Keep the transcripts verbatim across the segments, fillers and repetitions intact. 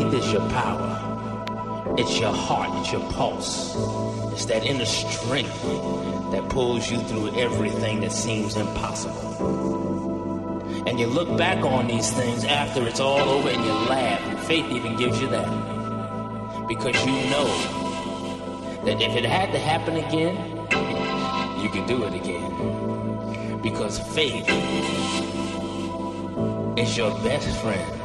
Faith is your power. It's your heart. It's your pulse. It's that inner strength that pulls you through everything that seems impossible. And you look back on these things after it's all over and you laugh. And faith even gives you that. Because you know that if it had to happen again, you can do it again. Because faith is your best friend.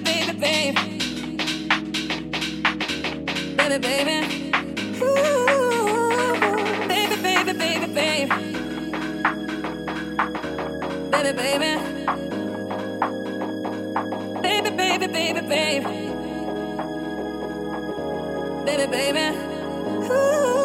baby, baby, baby, baby, baby, ooh, baby, baby, baby, baby, baby, baby, baby, baby, baby, baby, baby, baby, ooh. Woo!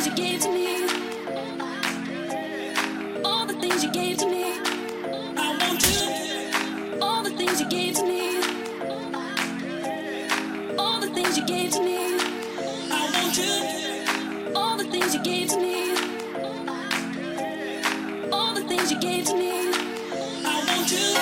things you gave to me. All the things you gave to me. I want you. All the things you gave to me. All the things you gave to me. I want you. All the things you gave to me. All the things you gave to me. I want you.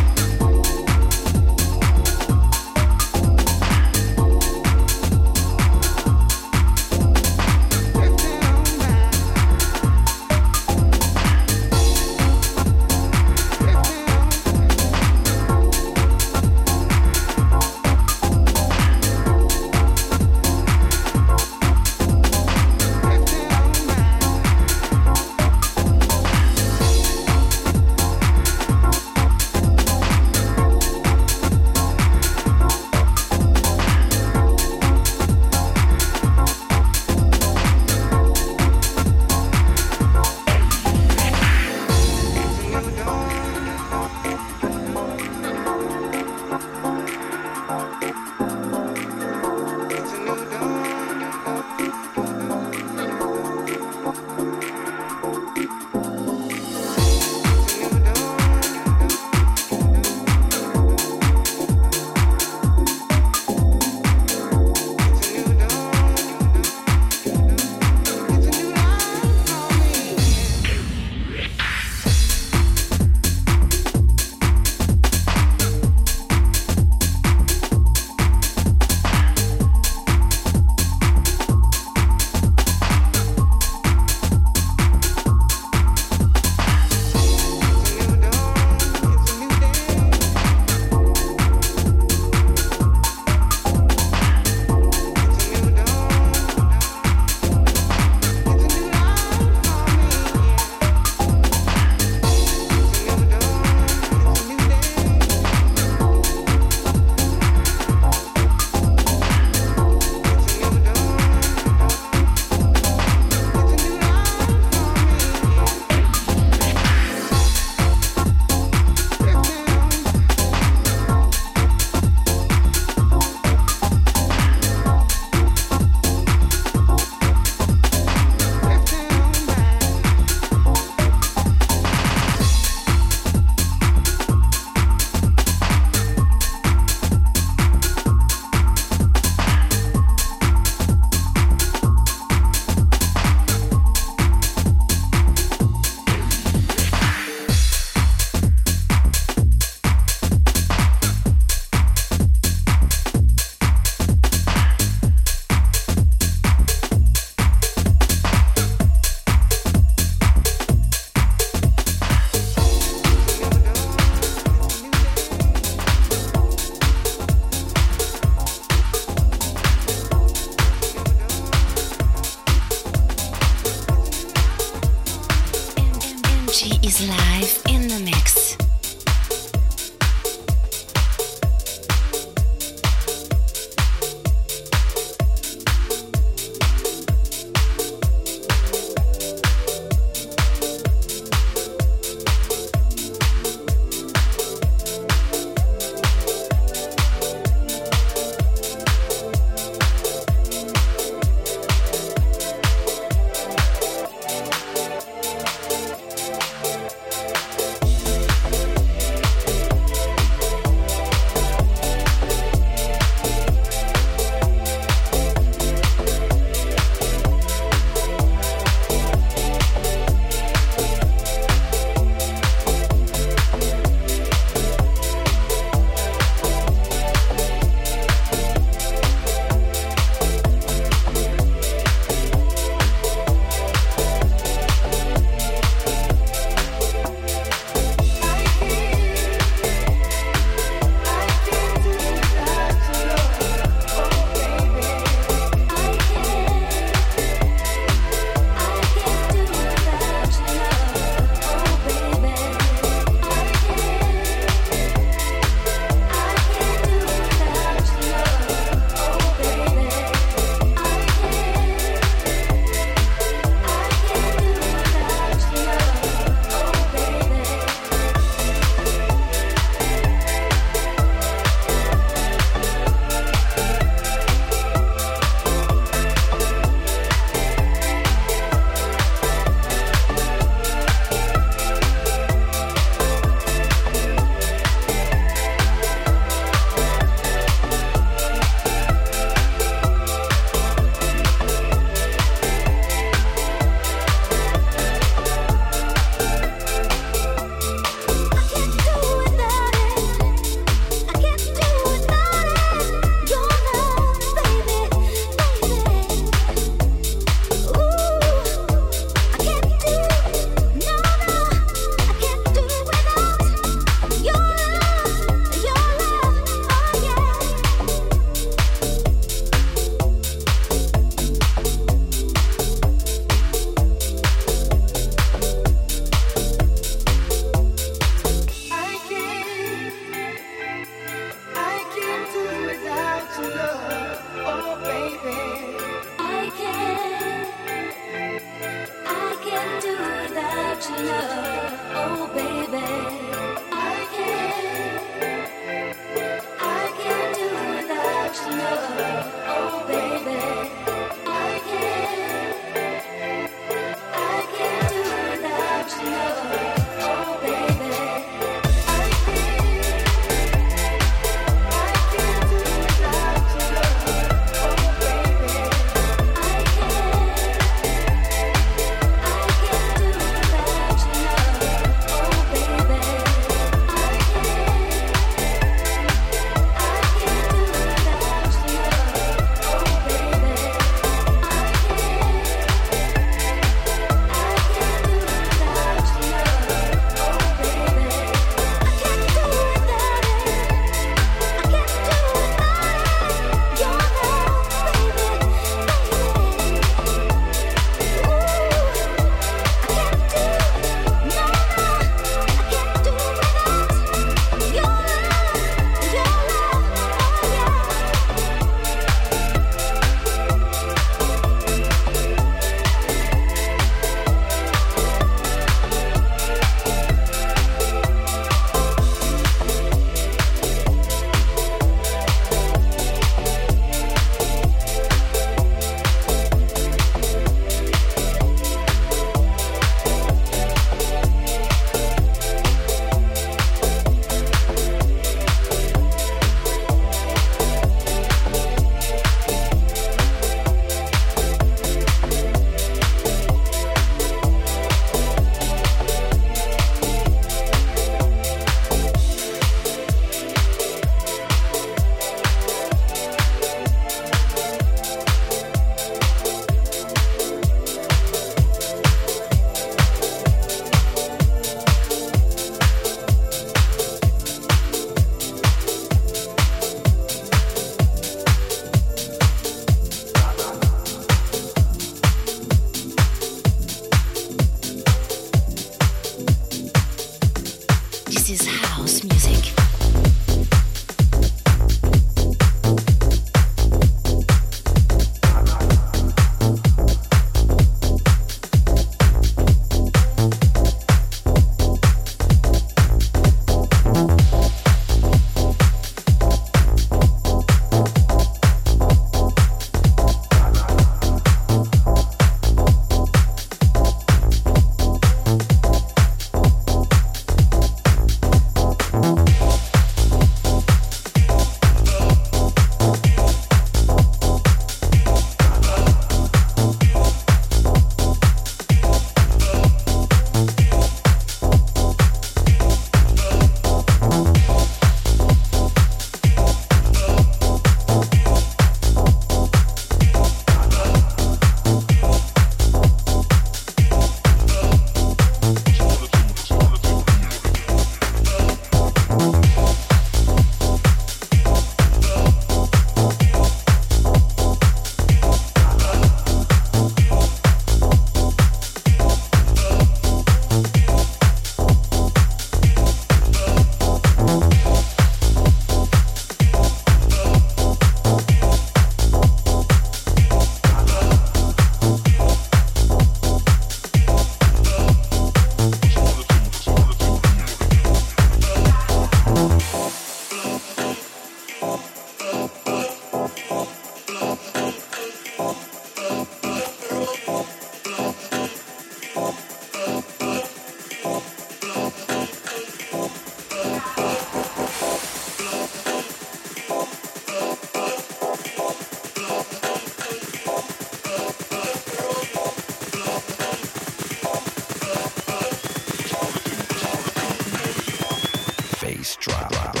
Okay.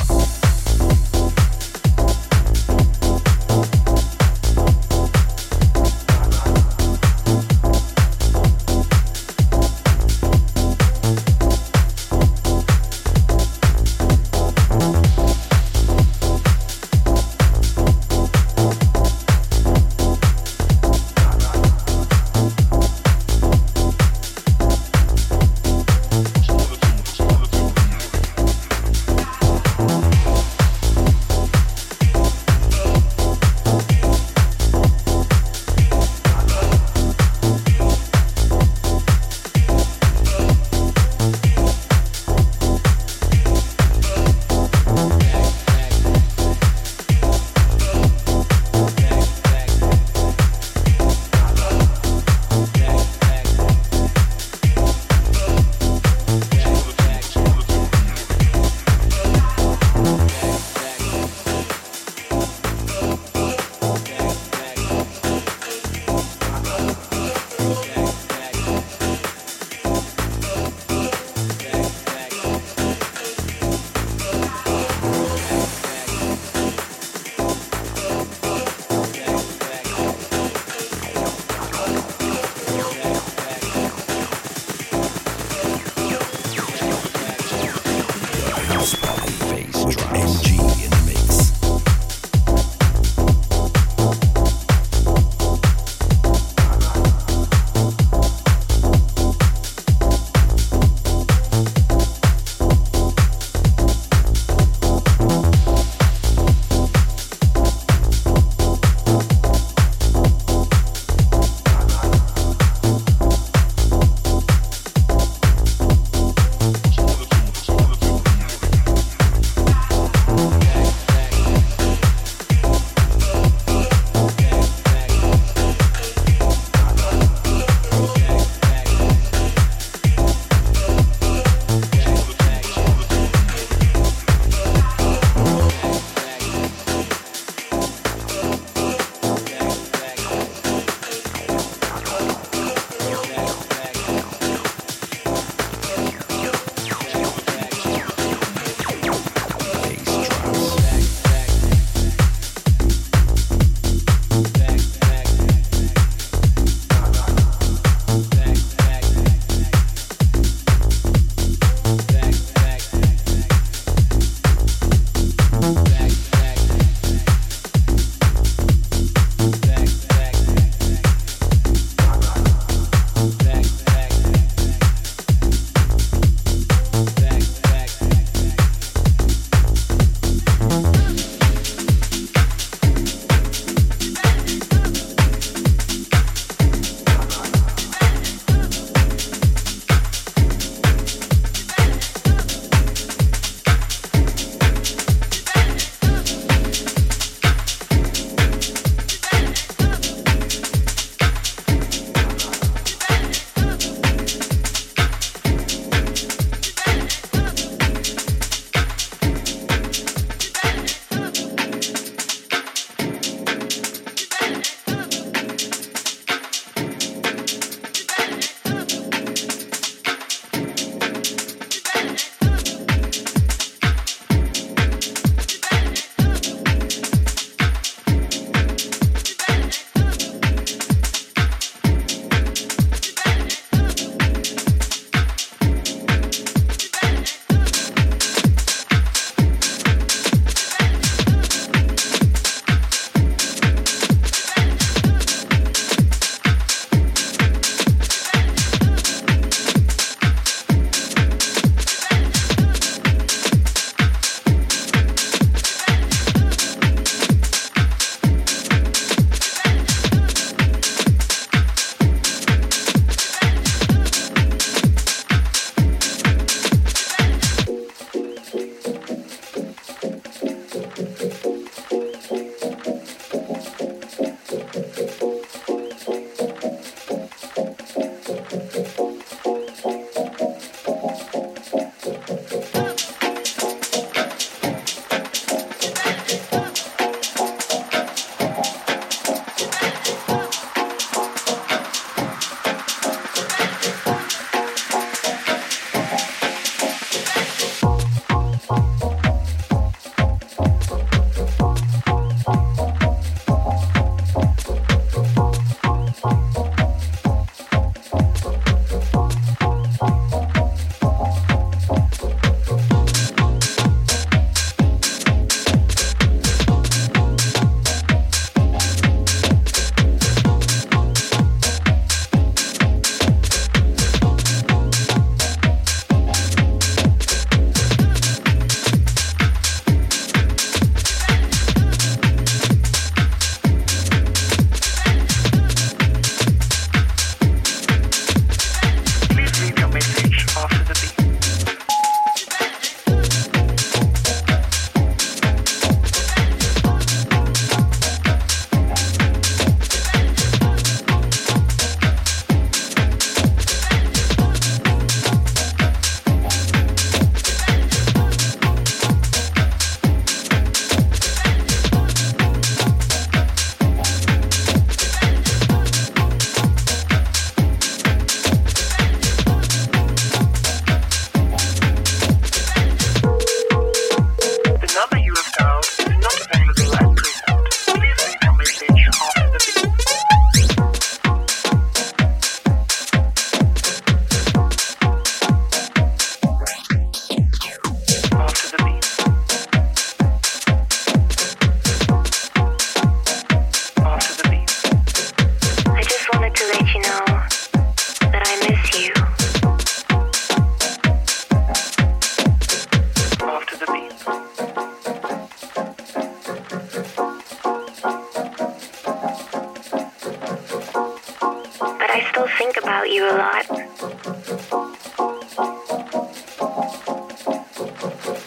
about you a lot.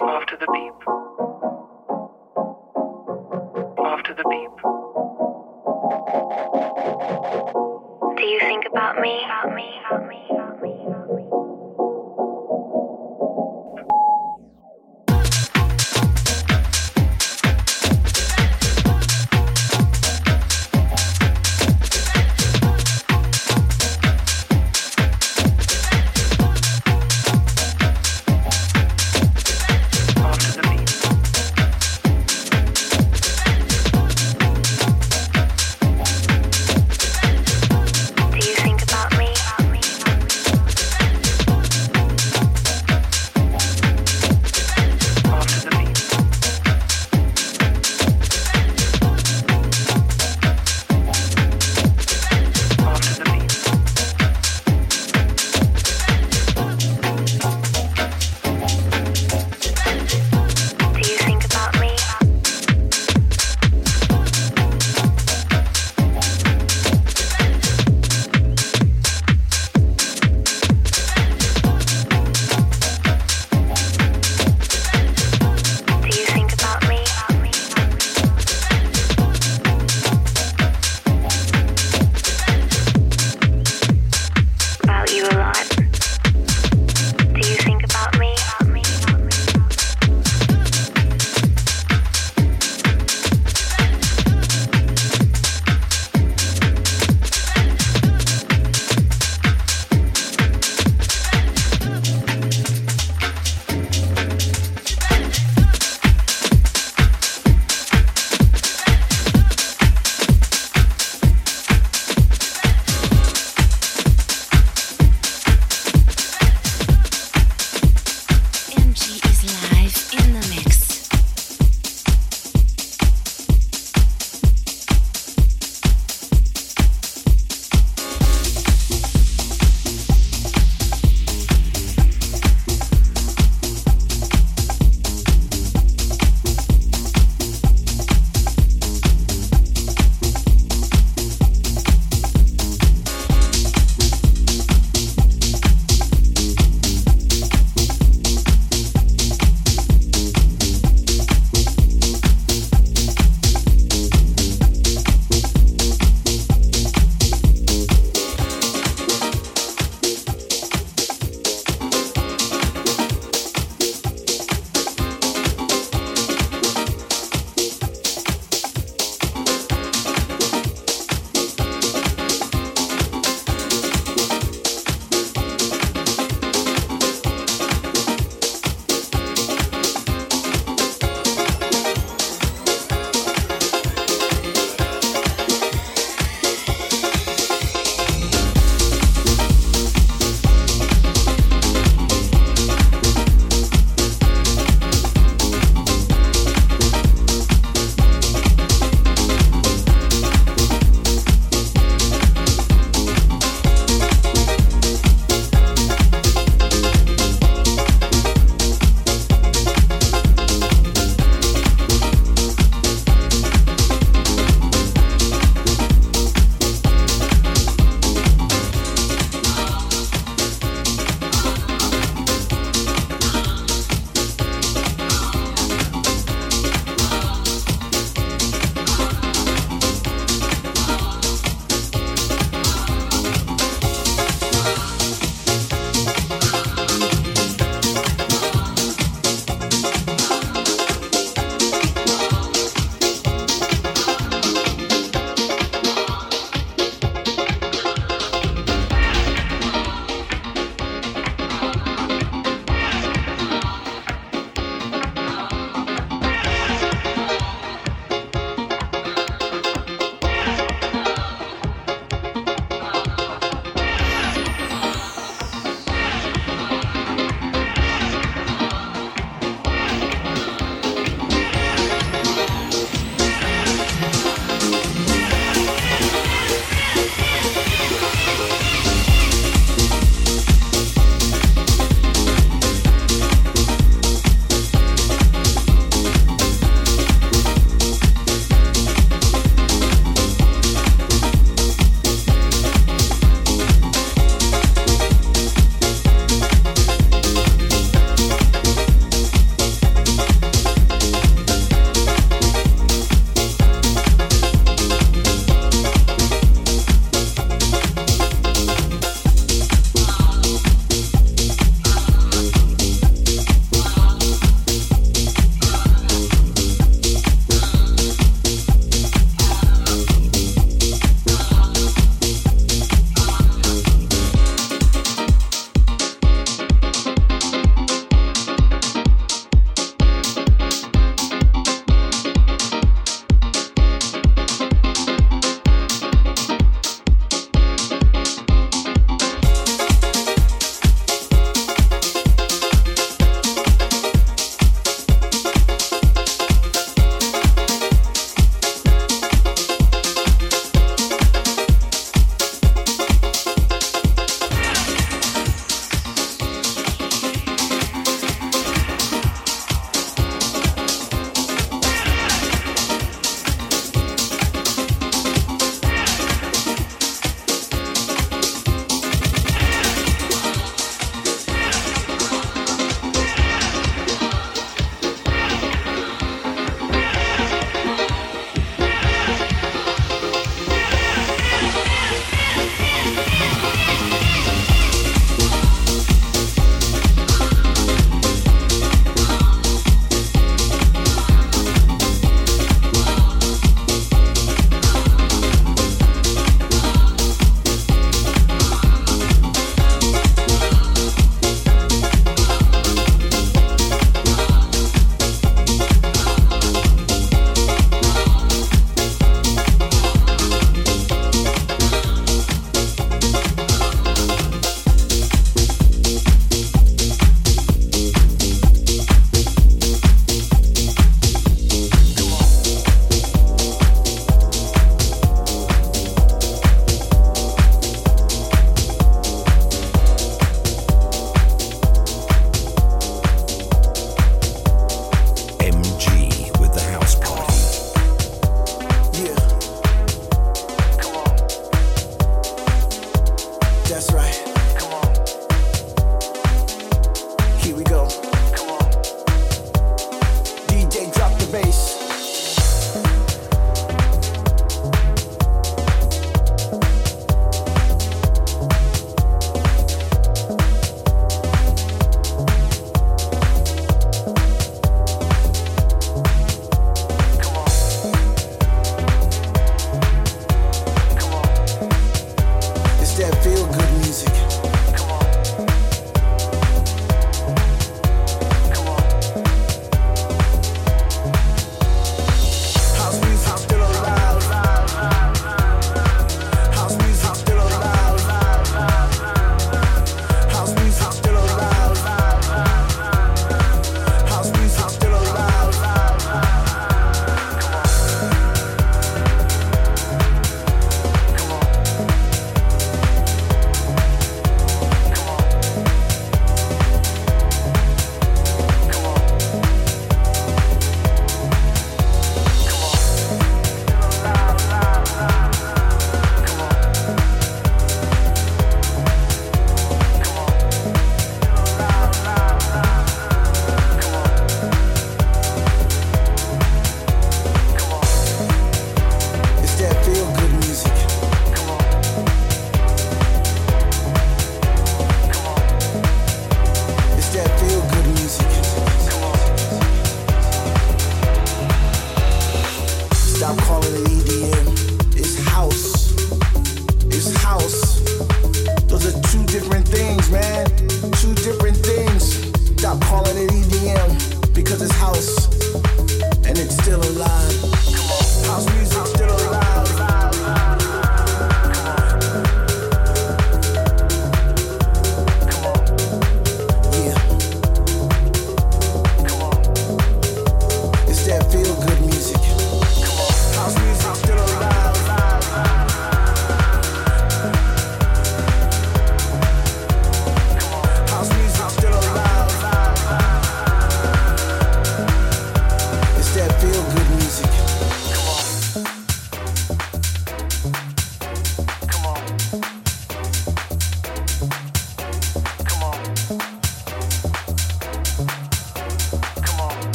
After the beep. After the beep. Do you think about me? About me? About me? About me? About me? Me.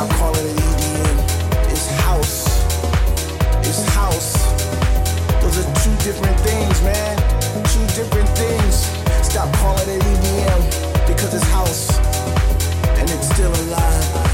Stop calling it E D M. It's house. It's house. Those are two different things, man. Two different things. Stop calling it E D M because it's house and it's still alive.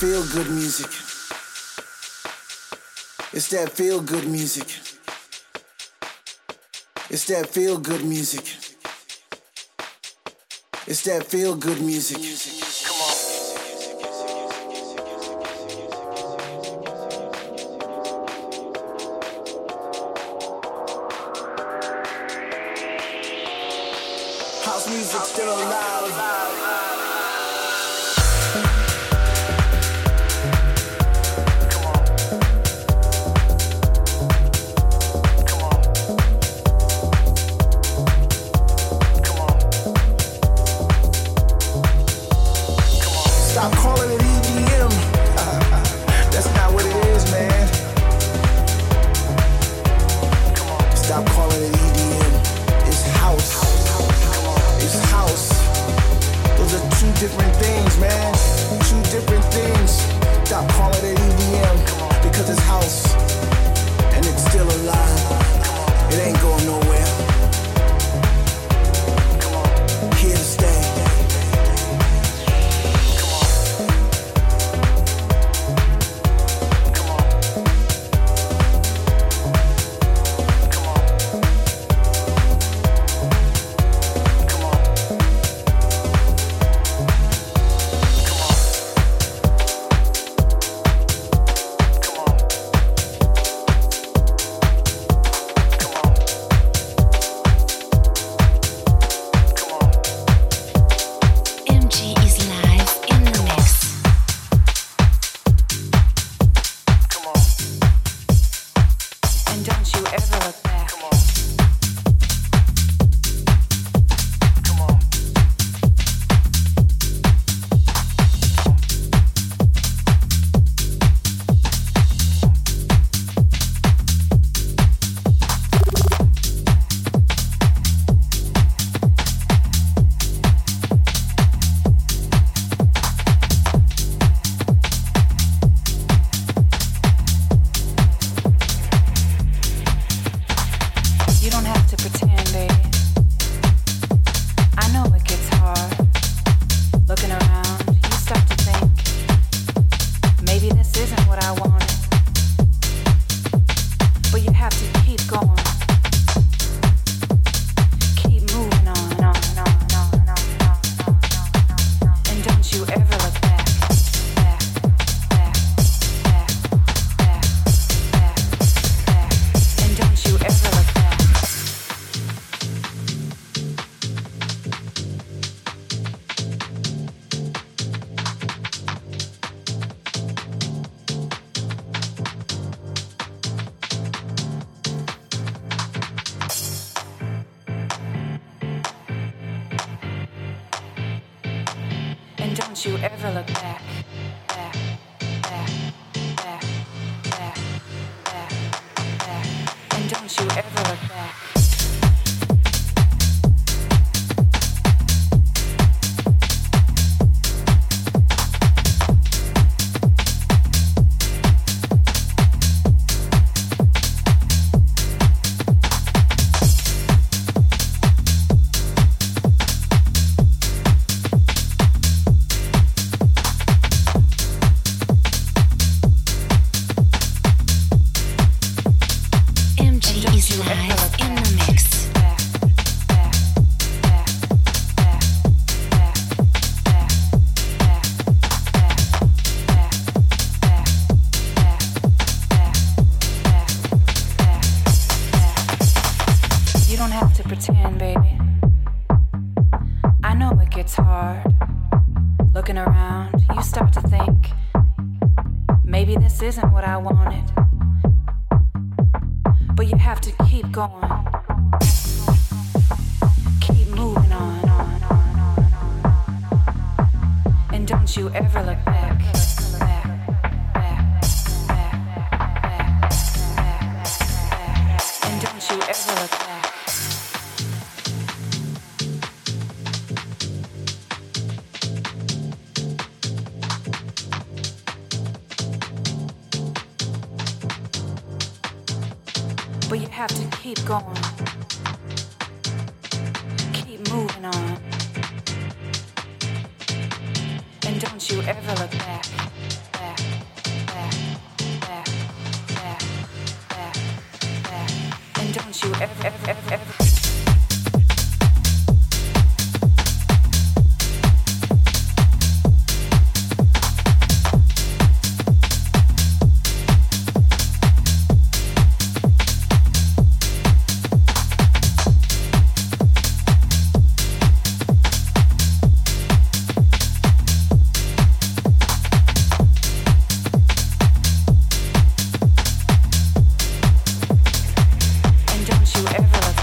Feel-good music. It's that feel-good music. It's that feel-good music. It's that feel-good music. Come on. House music still alive. Live in it gets hard. Looking around, you start to think, maybe this isn't what I wanted. But you have to keep going. Keep moving on. And don't you ever look back. And don't you ever look back. But you have to keep going, keep moving on, and don't you ever look back, back, back, back, back, back, back, and don't you ever, ever, ever, ever. And don't you ever look back.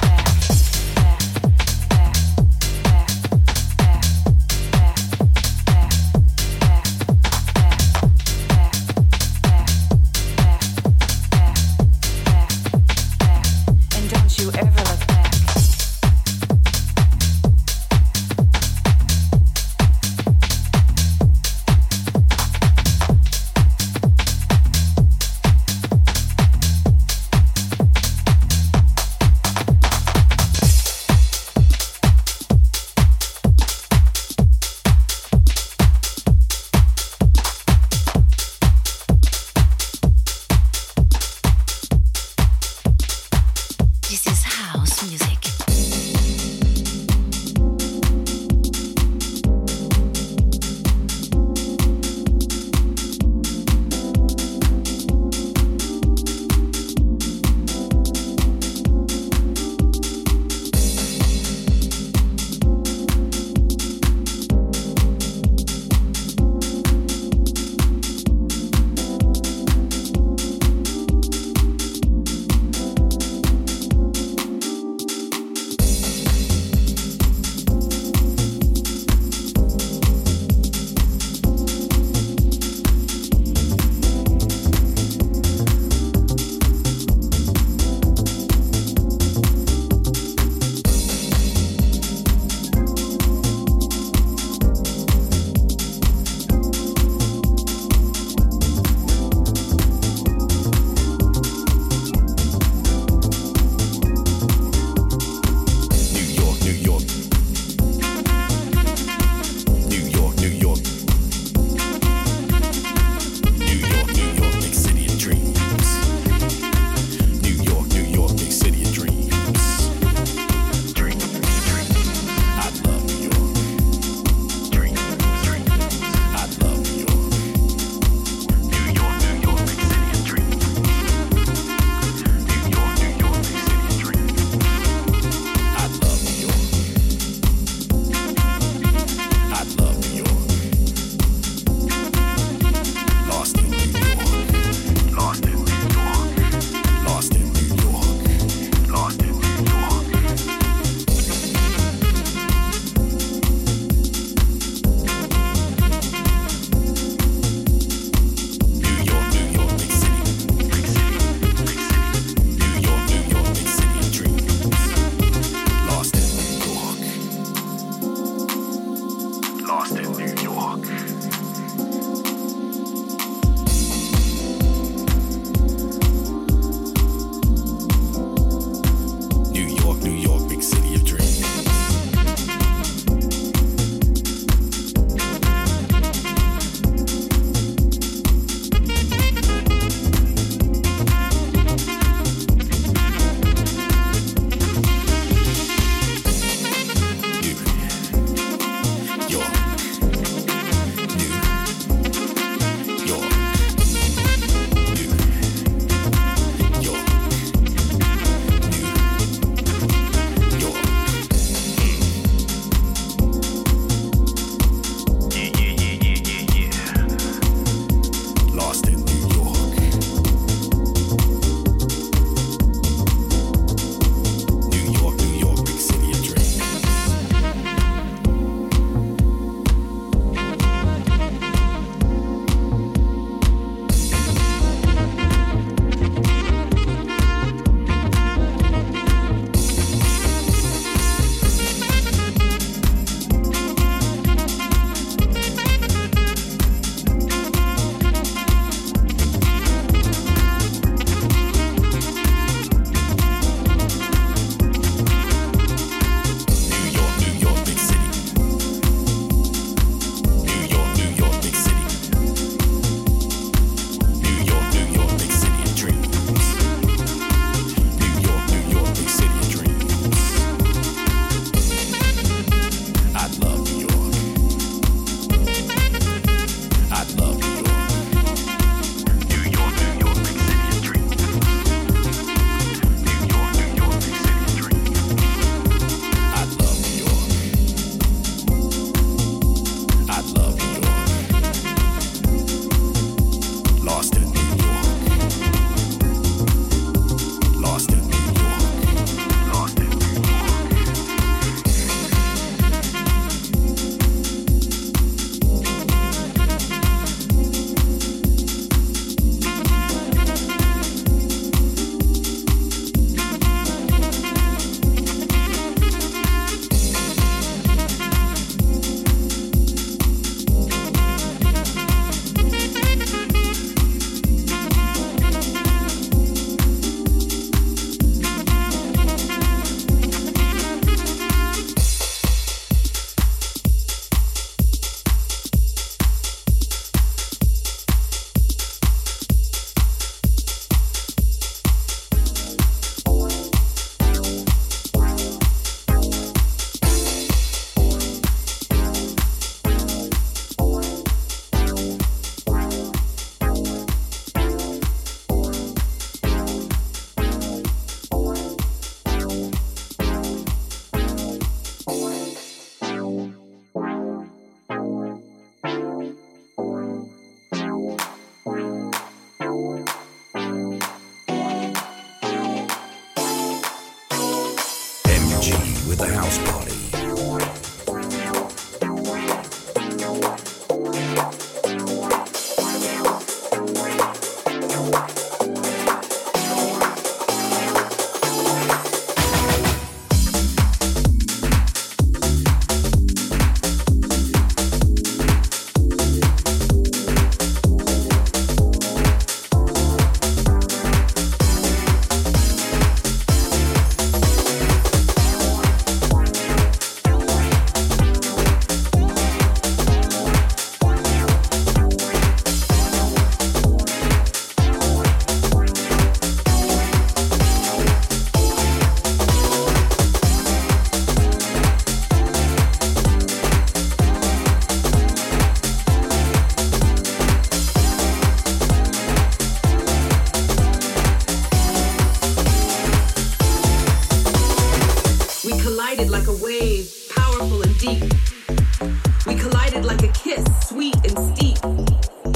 collided like a kiss, sweet and steep.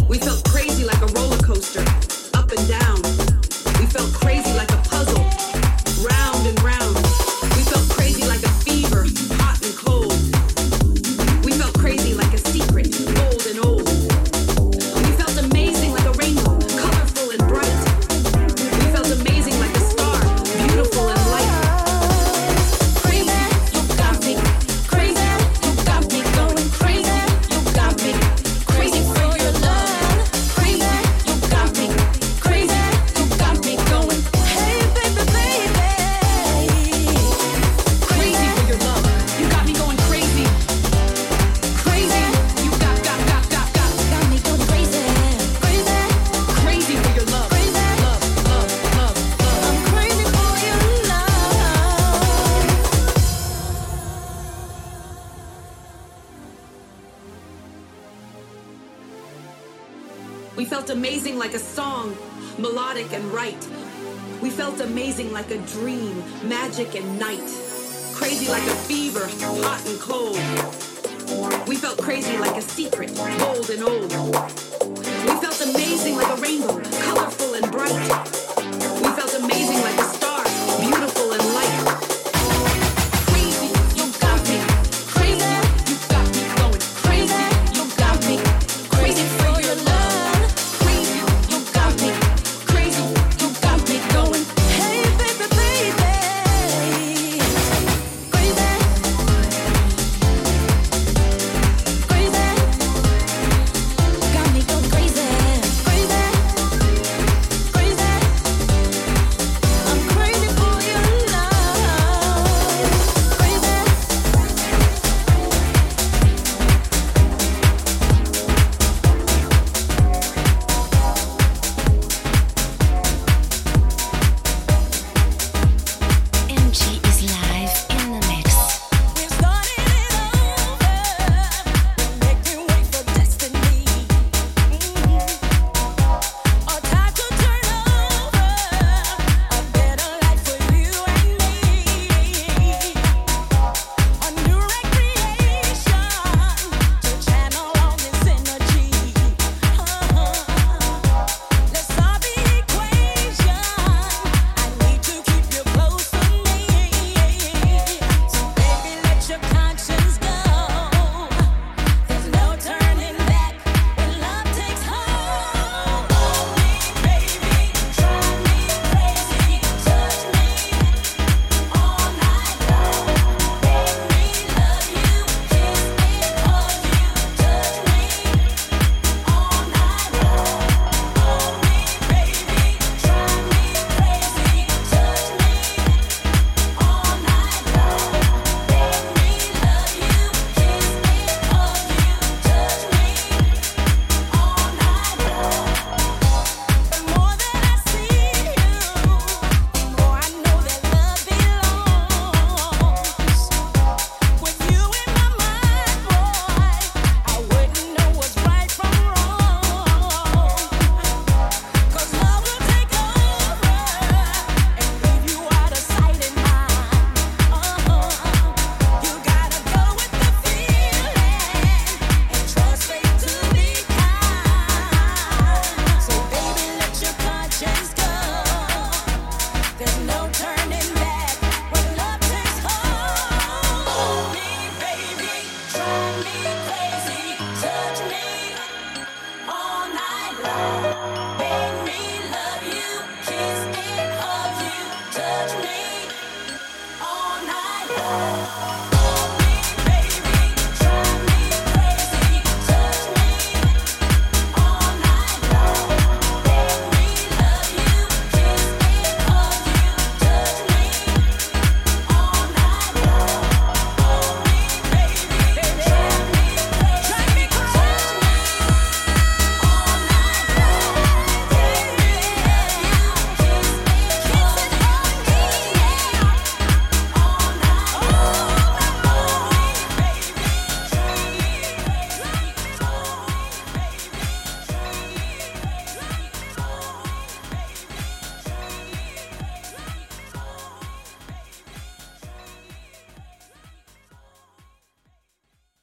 We felt crazy like a roller coaster, up and down. We felt crazy like a puzzle, round and round. We felt crazy like a fever, hot and cold. We felt crazy like a secret, old and old. We felt amazing like a rainbow, colorful and bright. We felt amazing like a star, beautiful and light. Crazy, you got me. Crazy, you got me going crazy. You got me crazy for your love. Crazy, you got me. Crazy, you got me going. Hey baby, baby. Crazy for your love. You got me going crazy. Crazy, you got got got got got got me going crazy. Crazy, crazy for your love. Crazy, love, love, love, love. I'm crazy for your love. We felt amazing like a song, melodic and right. We felt amazing like a dream, magic and night. Crazy like a fever, hot and cold. We felt crazy like a secret, bold and old. We felt amazing like a rainbow, colorful and bright.